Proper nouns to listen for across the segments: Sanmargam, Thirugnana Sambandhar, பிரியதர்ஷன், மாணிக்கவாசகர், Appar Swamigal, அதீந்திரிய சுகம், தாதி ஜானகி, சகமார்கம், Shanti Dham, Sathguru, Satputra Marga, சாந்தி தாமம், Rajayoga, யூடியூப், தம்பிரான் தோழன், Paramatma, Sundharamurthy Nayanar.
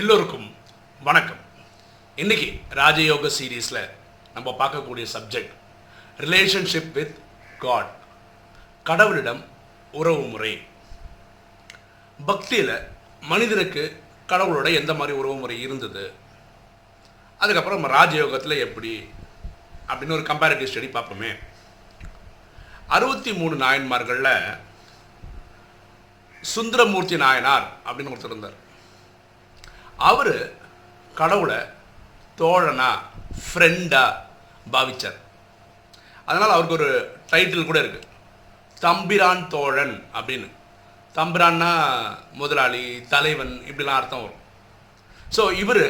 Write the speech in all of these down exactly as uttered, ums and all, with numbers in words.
எல்லோருக்கும் வணக்கம். இன்றைக்கி ராஜயோக சீரீஸில் நம்ம பார்க்கக்கூடிய சப்ஜெக்ட் ரிலேஷன்ஷிப் வித் காட், கடவுளிடம் உறவு முறை. பக்தியில் மனிதனுக்கு கடவுளோட எந்த மாதிரி உறவு முறை இருந்தது, அதுக்கப்புறம் நம்ம ராஜயோகத்தில் எப்படி அப்படின்னு ஒரு கம்பேரிட்டிவ் ஸ்டடி பார்ப்போமே. அறுபத்தி மூணு நாயன்மார்களில் சுந்தரமூர்த்தி நாயனார் அப்படின்னு ஒருத்தர் இருந்தார். அவர் கடவுளை தோழனா ஃப்ரெண்டாக பாவித்தார். அதனால் அவருக்கு ஒரு டைட்டில் கூட இருக்குது, தம்பிரான் தோழன் அப்படின்னு. தம்பிரான்னா முதலாளி, தலைவன், இப்படிலாம் அர்த்தம் வரும். ஸோ இவர்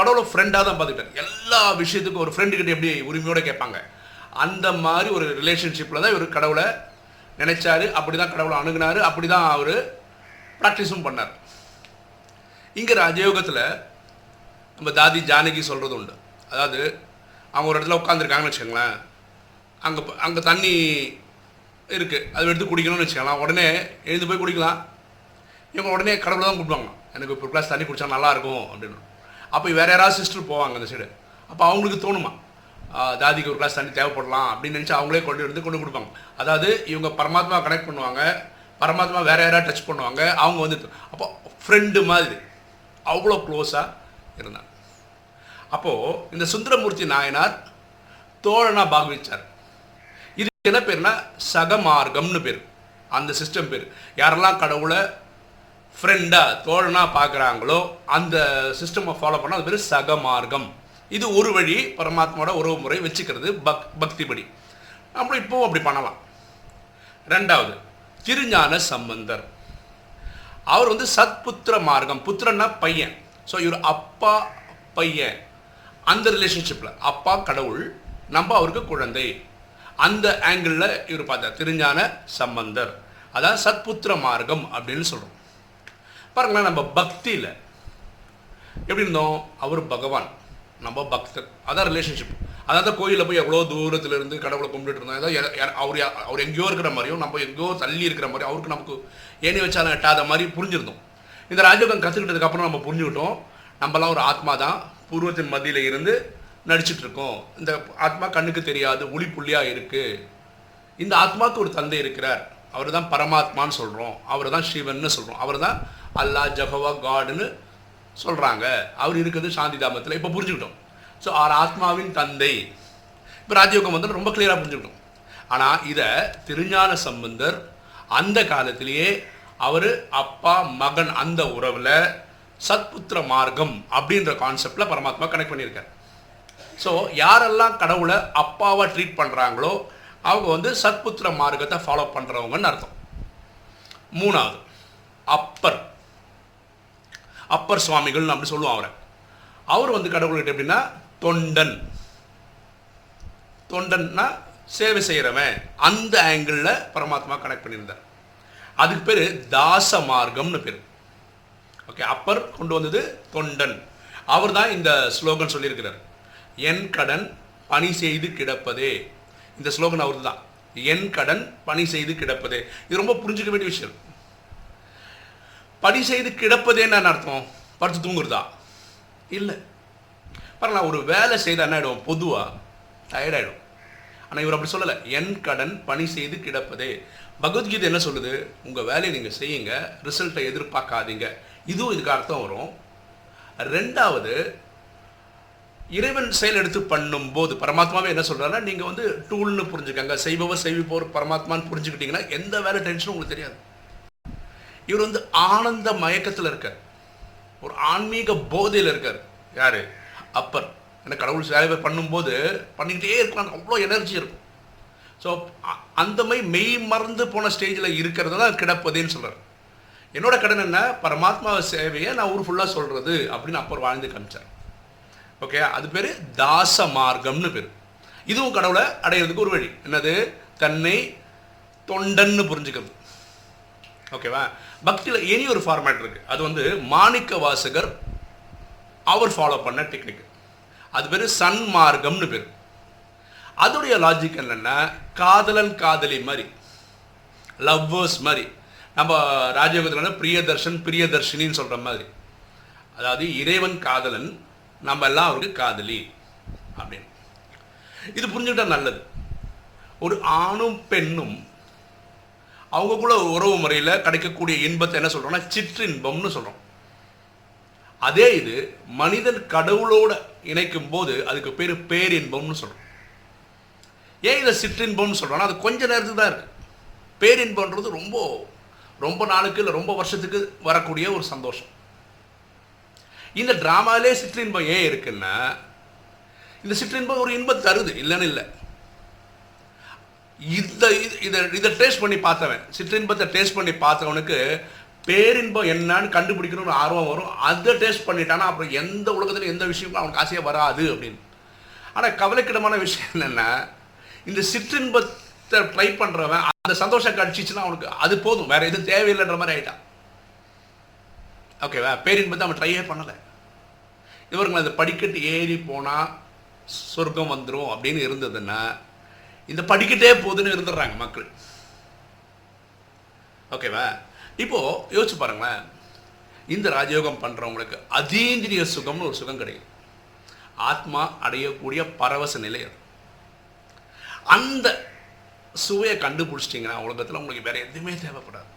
கடவுளை ஃப்ரெண்டாக தான் பார்த்துக்கிட்டார். எல்லா விஷயத்துக்கும் ஒரு ஃப்ரெண்டுக்கிட்ட எப்படி உரிமையோடு கேட்பாங்க, அந்த மாதிரி ஒரு ரிலேஷன்ஷிப்பில் தான் இவர் கடவுளை நினைச்சார். அப்படி தான் கடவுளை அணுகினார், அப்படி தான் அவர் ப்ராக்டிஸும் பண்ணார். இங்கே ராஜயோகத்தில் நம்ம தாதி ஜானகி சொல்கிறது உண்டு. அதாவது அவங்க ஒரு இடத்துல உட்காந்துருக்காங்கன்னு வச்சுக்கோங்களேன், அங்கே அங்கே தண்ணி இருக்குது, அது எடுத்து குடிக்கணும்னு வச்சுக்கலாம். உடனே எழுந்து போய் குடிக்கலாம். இவங்க உடனே கடவுளை தான் கூப்பிடுவாங்க, எனக்கு இப்போ ஒரு கிளாஸ் தண்ணி குடித்தா நல்லாயிருக்கும் அப்படின்னு. அப்போ வேறு யாராவது சிஸ்டர் போவாங்க அந்த சைடு. அப்போ அவங்களுக்கு தோணுமா, தாதிக்கு ஒரு கிளாஸ் தண்ணி தேவைப்படலாம் அப்படின்னு நினச்சி அவங்களே கொண்டு வந்து கொண்டு கொடுப்பாங்க. அதாவது இவங்க பரமாத்மா கனெக்ட் பண்ணுவாங்க, பரமாத்மா வேறு யாராவது டச் பண்ணுவாங்க, அவங்க வந்து அப்போ ஃப்ரெண்டு மாதிரி அவ்வளோ க்ளோஸாக இருந்தாங்க. அப்போது இந்த சுந்தரமூர்த்தி நாயனார் தோழனாக பாகவிச்சார். இது என்ன பேர்னா சகமார்கம்னு பேர். அந்த சிஸ்டம் பேர். யாரெல்லாம் கடவுளை ஃப்ரெண்டாக தோழனாக பார்க்குறாங்களோ அந்த சிஸ்டமை ஃபாலோ பண்ணால் அது பேர் சகமார்கம். இது ஒரு வழி பரமாத்மாவோட உறவு முறை வச்சுக்கிறது, பக் பக்திபடி. அப்புறம் இப்போவும் அப்படி பண்ணலாம். ரெண்டாவது திருஞான சம்பந்தர். அவர் வந்து சத்புத்திர மார்க்கம். புத்திரன்னா பையன். ஸோ இவர் அப்பா பையன். அந்த ரிலேஷன்ஷிப்பில் அப்பா கடவுள், நம்ம அவருக்கு குழந்தை. அந்த ஆங்கிளில் இவர் பார்த்தார் திருஞான சம்பந்தர். அதான் சத்புத்திர மார்க்கம் அப்படின்னு சொல்கிறோம். பாருங்களேன், நம்ம பக்தியில் எப்படி இருந்தோம், அவர் பகவான், நம்ம பக்தர். அதான் ரிலேஷன்ஷிப். அதாவது கோயிலில் போய் எவ்வளோ தூரத்துலேருந்து கடவுளை கும்பிட்டு இருந்தோம். ஏதாவது அவர் அவர் எங்கேயோ இருக்கிற மாதிரியும் நம்ம எங்கேயோ தள்ளி இருக்கிற மாதிரியும் அவருக்கு நமக்கு ஏனி வச்சாலும் எட்டாத மாதிரி புரிஞ்சுருந்தோம். இந்த ராஜயோகம் கற்றுக்கிட்டதுக்கப்புறம் நம்ம புரிஞ்சுக்கிட்டோம், நம்மளாம் ஒரு ஆத்மா தான், பூர்வத்தின் மத்தியில் இருந்து நடிச்சிட்ருக்கோம். இந்த ஆத்மா கண்ணுக்கு தெரியாது, ஒளி புள்ளியாக இருக்குது. இந்த ஆத்மாவுக்கு ஒரு தந்தை இருக்கிறார், அவர் தான் பரமாத்மான்னு சொல்கிறோம், அவர் தான் சிவன்னு சொல்கிறோம், அவர் தான் அல்லா ஜஹவா காடுன்னு சொல்கிறாங்க. அவர் இருக்கிறது சாந்தி தாமத்தில் இப்போ புரிஞ்சுக்கிட்டோம். ஸோ அவர் ஆத்மாவின் தந்தை. இப்போ ராஜயோகம் வந்து ரொம்ப கிளியராக புரிஞ்சுக்கிட்டோம். ஆனால் இதை திருஞான சம்பந்தர் அந்த காலத்திலேயே அவர் அப்பா மகன் அந்த உறவில் சத்புத்திர மார்க்கம் அப்படின்ற கான்செப்டில் பரமாத்மா கனெக்ட் பண்ணியிருக்கார். ஸோ யாரெல்லாம் கடவுளை அப்பாவாக ட்ரீட் பண்ணுறாங்களோ அவங்க வந்து சத்புத்திர மார்க்கத்தை ஃபாலோ பண்ணுறவங்கன்னு அர்த்தம். மூணாவது அப்பர், அப்பர் சுவாமிகள்னு அப்படி சொல்லுவோம் அவரை. அவர் வந்து கடவுள்கிட்ட எப்படின்னா தொண்டன். தொண்டன்னா சேவை செய்கிறவன். அந்த ஆங்கிளில் பரமாத்மா கனெக்ட் பண்ணியிருந்தார். அதுக்கு பேர் தாச மார்க்கம்னு பேர். ஓகே, அப்பர் கொண்டு வந்தது தொண்டன். அவர் தான் இந்த ஸ்லோகன் சொல்லியிருக்கிறார், என் கடன் பணி செய்து கிடப்பதே. இந்த ஸ்லோகன் அவர் தான், என் கடன் பணி செய்து கிடப்பதே. இது ரொம்ப புரிஞ்சுக்க வேண்டிய விஷயம். பணி செய்து கிடப்பதேன்னு என்ன அர்த்தம், படுத்து தூங்குறதா? இல்லை. பாருங்களா, ஒரு வேலை செய்து என்ன ஆகிடும், பொதுவாக டயர்டாகிடும். ஆனால் இவர் அப்படி சொல்லலை, என் கடன் பணி செய்து கிடப்பதே. பகவத்கீதை என்ன சொல்லுது, உங்கள் வேலையை நீங்கள் செய்யுங்க, ரிசல்ட்டை எதிர்பார்க்காதீங்க. இதுவும் இதுக்கு அர்த்தம் வரும். ரெண்டாவது இறைவன் செயல் எடுத்து பண்ணும்போது பரமாத்மாவே என்ன சொல்கிறாருன்னா, நீங்கள் வந்து டூல்னு புரிஞ்சுக்கங்க, செய்பவர் செய்விப்போர் பரமாத்மான்னு புரிஞ்சுக்கிட்டிங்கன்னா எந்த வேலை டென்ஷனும் உங்களுக்கு தெரியாது. இவர் வந்து ஆனந்த மயக்கத்தில் இருக்கார், ஒரு ஆன்மீக போதையில் இருக்கார். யார்? அப்பர். ஏன்னா கடவுள் சேவை பண்ணும்போது பண்ணிக்கிட்டே இருக்கலாம், அவ்வளோ எனர்ஜி இருக்கும். ஸோ அந்த மாதிரி மெய் மறந்து போன ஸ்டேஜில் இருக்கிறது தான் கிடப்பதேன்னு சொல்கிறார். என்னோடய கடன் என்ன, பரமாத்மா சேவையை நான் ஊர் ஃபுல்லாக சொல்கிறது அப்படின்னு அப்பர் வாழ்ந்து காமிச்சார். ஓகே, அது பேர் தாச மார்க்கம்னு பேர். இதுவும் கடவுளை அடையிறதுக்கு ஒரு வழி. என்னது, தன்னை தொண்டன்னு புரிஞ்சுக்கிறது. ஓகேவா? பக்தியில் இனி ஒரு ஃபார்மேட் இருக்குது, அது வந்து மாணிக்கவாசகர் அவர் ஃபாலோ பண்ண டெக்னிக். அது பேர் சன்மார்க்கம்னு பேர். அதோடைய லாஜிக் என்னென்னா, காதலன் காதலி மாதிரி, லவ்வர்ஸ் மாதிரி. நம்ம ராஜயோகத்தில் பிரியதர்ஷன் பிரியதர்ஷினின்னு சொல்கிற மாதிரி அதாவது இறைவன் காதலன், நம்ம எல்லாம் அவருக்கு காதலி அப்படின்னு. இது புரிஞ்சுக்கிட்டா நல்லது. ஒரு ஆணும் பெண்ணும் அவங்களுக்குள்ள உறவு முறையில் கிடைக்கக்கூடிய இன்பத்தை என்ன சொல்கிறோம்னா சிற்றின்பம்னு சொல்கிறோம். அதே இது மனிதன் கடவுளோடு இணைக்கும் போது அதுக்கு பேர் பேரின்பம்னு சொல்கிறோம். ஏன் இதை சிற்றின்பம்னு சொல்கிறோன்னா அது கொஞ்சம் நேரத்துக்கு தான் இருக்குது. பேரின்பன்றது ரொம்ப ரொம்ப நாளுக்கு இல்லை ரொம்ப வருஷத்துக்கு வரக்கூடிய ஒரு சந்தோஷம். இந்த ட்ராமாவிலே சிற்றின்பம் ஏன் இருக்குன்னா, இந்த சிற்றின்பம் ஒரு இன்பம் தருது, இல்லைன்னு இல்லை. இதை இதை இதை டேஸ்ட் பண்ணி பார்த்தவன், சிற்றின்பத்தை டேஸ்ட் பண்ணி பார்த்தவனுக்கு பேரின்பம் என்னன்னு கண்டுபிடிக்கணும்னு ஆர்வம் வரும். அதை டேஸ்ட் பண்ணிட்டானா அப்புறம் எந்த உலகத்தில் எந்த விஷயமும் அவனுக்கு ஆசையாக வராது அப்படின்னு. ஆனால் கவலைக்கிடமான விஷயம் என்னென்னா, இந்த சிற்றின்பத்தை ட்ரை பண்ணுறவன் அந்த சந்தோஷம் கடிச்சிச்சுன்னா அவனுக்கு அது போதும், வேறு எதுவும் தேவையில்லைன்ற மாதிரி ஆகிட்டான். ஓகேவா? பேரின்பத்தை அவன் ட்ரையே பண்ணலை. இவர்கள் அந்த படிக்கட்டு ஏறி போனால் சொர்க்கம் வந்துடும் அப்படின்னு இருந்ததுன்னா இந்த படிக்கிட்டே போதுன்னு இருந்துடுறாங்க மக்கள். ஓகேவா? இப்போது யோசிச்சு பாருங்களேன், இந்த ராஜயோகம் பண்ணுறவங்களுக்கு அதீந்திரிய சுகம்னு ஒரு சுகம் கிடைக்கும். ஆத்மா அடையக்கூடிய பரவச நிலை. அந்த சுவையை கண்டுபிடிச்சிட்டிங்கன்னா உலகத்தில் உங்களுக்கு வேறு எதுவுமே தேவைப்படாது,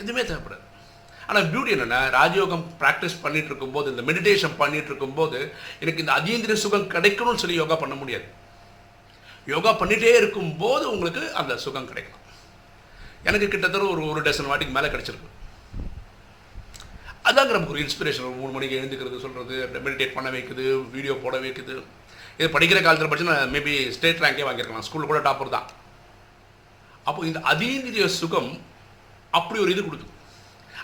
எதுவுமே தேவைப்படாது. ஆனால் பியூட்டி என்னென்னா, ராஜயோகம் ப்ராக்டிஸ் பண்ணிகிட்டு இருக்கும்போது, இந்த மெடிடேஷன் பண்ணிகிட்டு இருக்கும்போது எனக்கு இந்த அதீந்திரிய சுகம் கிடைக்கணும்னு சொல்லி யோகா பண்ண முடியாது. யோகா பண்ணிகிட்டே இருக்கும்போது உங்களுக்கு அந்த சுகம் கிடைக்கும். எனக்கு கிட்டத்தட்ட ஒரு ஒரு டசன் வாட்டிக்கு மேலே கிடச்சிருக்கு. அதாங்க நமக்கு ஒரு இன்ஸ்பிரேஷன். ஒரு மூணு மணிக்கு எழுந்துக்கிறது சொல்கிறது, மெடிடேட் பண்ண வைக்குது, வீடியோ போட வைக்குது. இது படிக்கிற காலத்தில் படிச்சு நான் மேபி ஸ்டேட் ரேங்கே வாங்கியிருக்கலாம், ஸ்கூலில் கூட டாப்பர் தான். அப்போ இந்த அதீந்திரிய சுகம் அப்படி ஒரு இது கொடுக்குது.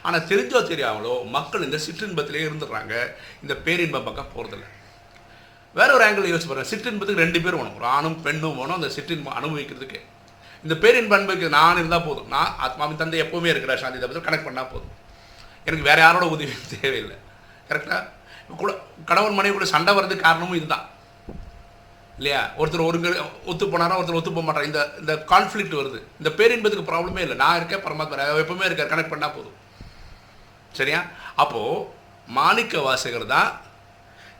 ஆனால் தெரிஞ்சோ தெரியாமலோ மக்கள் இந்த சிற்றின்பத்திலே இருந்துடுறாங்க, இந்த பேரின்பம் பக்கம் போகிறதில்ல. வேற ஒரு ஆங்கிள் யோசிச்சு பாருங்கள், சிற்றின்பத்துக்கு ரெண்டு பேரும் வேணும், ஒரு ஆணும் பெண்ணும் வேணும் அந்த சிற்றின்பம் அனுபவிக்கிறதுக்கு. இந்த பேரின்பம் அனுபவிக்கிறது நான் இருந்தால் போதும், நான் ஆத்மாவின் தந்தை எப்போவுமே இருக்கிற சாந்தி தபத்தில் கனெக்ட் பண்ணால் போதும், எனக்கு வேறு யாரோட உதவி தேவையில்லை. கரெக்டாக? கூட கணவன் மனைவி கூட சண்டை வர்றதுக்கு காரணமும் இதுதான் இல்லையா? ஒருத்தர் ஒரு ஒத்து போனாரா, ஒருத்தர் ஒத்து போக மாட்டார், இந்த இந்த கான்ஃப்ளிக்ட் வருது. இந்த பேரின்பத்துக்கு ப்ராப்ளமே இல்லை, நான் இருக்கேன், பரமாத்மா எப்போவுமே இருக்கார், கனெக்ட் பண்ணால் போதும். சரியா? அப்போது மாணிக்கவாசகர் தான்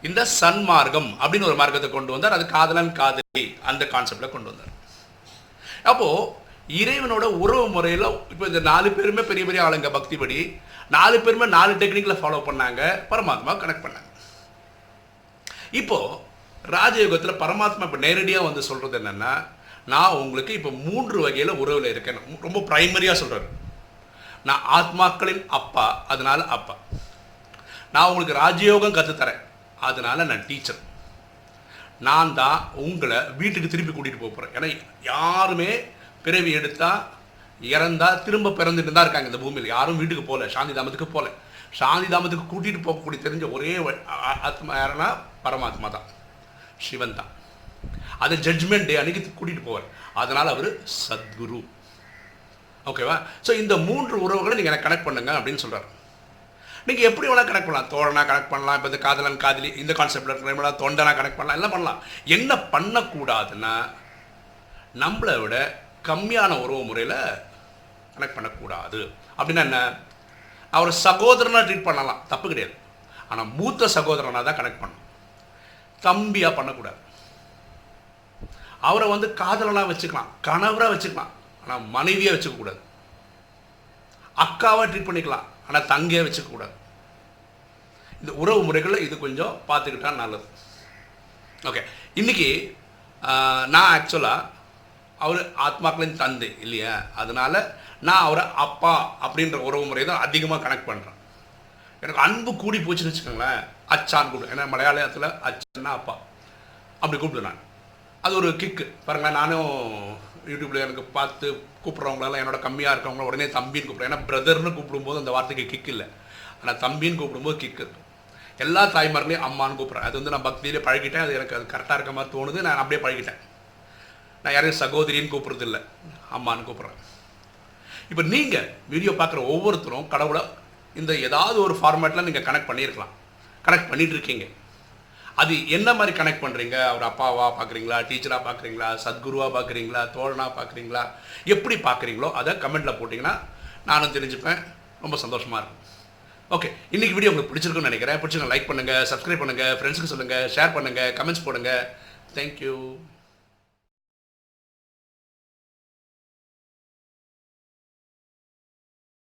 இந்த சன்மார்க்கம் அப்படின்னு ஒரு மார்க்கத்தை கொண்டு வந்தார். அது காதலன் காதலி அந்த கான்செப்டில் கொண்டு வந்தார். அப்போது இறைவனோட உறவு முறையில் இப்போ இந்த நாலு பேருமே பெரிய பெரிய ஆளுங்க, பக்திபடி நாலு பேருமே நாலு டெக்னிக்கில் ஃபாலோ பண்ணாங்க, பரமாத்மா கனெக்ட் பண்ணாங்க. இப்போது ராஜயோகத்தில் பரமாத்மா இப்போ நேரடியாக வந்து சொல்கிறது என்னென்னா, நான் உங்களுக்கு இப்போ மூன்று வகையில் உறவில் இருக்கேன். ரொம்ப ப்ரைமரியாக சொல்கிறார், நான் ஆத்மாக்களின் அப்பா, அதனால் அப்பா. நான் உங்களுக்கு ராஜயோகம் கற்றுத்தரேன், அதனால் நான் டீச்சர். நான் தான் உங்களை வீட்டுக்கு திருப்பி கூட்டிகிட்டு போக போகிறேன். ஏன்னா யாருமே பிறவி எடுத்தால் இறந்தால் திரும்ப பிறந்துட்டு தான் இருக்காங்க இந்த பூமியில். யாரும் வீட்டுக்கு போகல, சாந்தி தாமத்துக்கு போகல. சாந்தி தாமத்துக்கு கூட்டிகிட்டு போகக்கூடிய தெரிஞ்ச ஒரே ஆத்மா யாருன்னா பரமாத்மா தான், சிவன் தான். அது ஜட்ஜ்மெண்ட் டே அன்றைக்கி கூட்டிகிட்டு போவார், அதனால் அவர் சத்குரு. ஓகேவா? ஸோ இந்த மூன்று உறவுகளை நீங்கள் எனக்கு கனெக்ட் பண்ணுங்க அப்படின்னு சொல்கிறார். நீங்கள் எப்படி வேணால் கனெக்ட் பண்ணலாம், தோழனாக கனெக்ட் பண்ணலாம், இப்போ இந்த காதலன் காதலி இந்த கான்செப்டில் இருக்கிற தொண்டனாக கனெக்ட் பண்ணலாம், எல்லாம் பண்ணலாம். என்ன பண்ணக்கூடாதுன்னா, நம்மளை விட கம்மியான உறவு முறையில் கனெக்ட் பண்ணக்கூடாது. அப்படின்னா என்ன, அவரை சகோதரனாக ட்ரீட் பண்ணலாம், தப்பு கிடையாது. ஆனால் மூத்த சகோதரனாக தான் கனெக்ட் பண்ணணும், தம்பியாக பண்ணக்கூடாது. அவரை வந்து காதலனாக வச்சுக்கலாம், கணவராக வச்சுக்கலாம், ஆனால் மனைவியாக வச்சுக்கக்கூடாது. அக்காவாக ட்ரீட் பண்ணிக்கலாம், ஆனால் தங்கையை வச்சுக்கக்கூடாது. இந்த உறவு முறைகளில் இது கொஞ்சம் பார்த்துக்கிட்டா நல்லது. ஓகே, இன்றைக்கி நான் ஆக்சுவலாக அவர் ஆத்மாக்களின் தந்தை இல்லையா, அதனால் நான் அவரை அப்பா அப்படின்ற உறவு முறையை தான் அதிகமாக கனெக்ட் பண்ணுறேன். எனக்கு அன்பு கூடி போச்சுன்னு வச்சுக்கோங்களேன், அச்சான்னு கூப்பிடு. ஏன்னா மலையாளத்தில் அச்சன்னா அப்பா, அப்படி கூப்பிடு. நான் அது ஒரு கிக்கு பாருங்களேன். நானும் யூடியூப்பில் எனக்கு பார்த்து கூப்பிட்றவங்களெல்லாம் என்னோட கம்மியாக இருக்கவங்கள உடனே தம்பின்னு கூப்பிட்றேன். ஏன்னா பிரதர்னு கூப்பிடும்போது அந்த வார்த்தைக்கு கிக் இல்லை, ஆனால் தம்பின்னு கூப்பிடும்போது கிக் இருக்கும். எல்லா தாய்மார்களையும் அம்மான்னு கூப்பிட்றேன். அது வந்து நான் பக்தியிலே பழகிட்டேன், அது எனக்கு அது கரெக்டாக இருக்க மாதிரி தோணுது, நான் அப்படியே பழகிட்டேன். நான் யாரையும் சகோதரின்னு கூப்பிட்றது இல்லை, அம்மான்னு கூப்பிட்றேன். இப்போ நீங்கள் வீடியோ பார்க்குற ஒவ்வொருத்தரும் கடவுளை இந்த ஏதாவது ஒரு ஃபார்மேட்டில் நீங்கள் கனெக்ட் பண்ணியிருக்கலாம், கனெக்ட் பண்ணிகிட்ருக்கீங்க. அது என்ன மாதிரி கனெக்ட் பண்ணுறீங்க? ஒரு அப்பாவாக பார்க்குறீங்களா, டீச்சராக பார்க்குறீங்களா, சத்குருவாக பார்க்குறீங்களா, தோழனாக பார்க்குறீங்களா, எப்படி பார்க்குறீங்களோ அதை கமெண்ட்டில் போட்டிங்கன்னா நானும் தெரிஞ்சுப்பேன், ரொம்ப சந்தோஷமாக இருக்கும். ஓகே, இன்னைக்கு வீடியோ உங்களுக்கு பிடிச்சிருக்குன்னு நினைக்கிறேன். பிடிச்சிருக்கேன் லைக் பண்ணுங்கள், சப்ஸ்கிரைப் பண்ணுங்கள், ஃப்ரெண்ட்ஸுக்கு சொல்லுங்கள், ஷேர் பண்ணுங்கள், கமெண்ட்ஸ் போடுங்கள். தேங்க்யூ.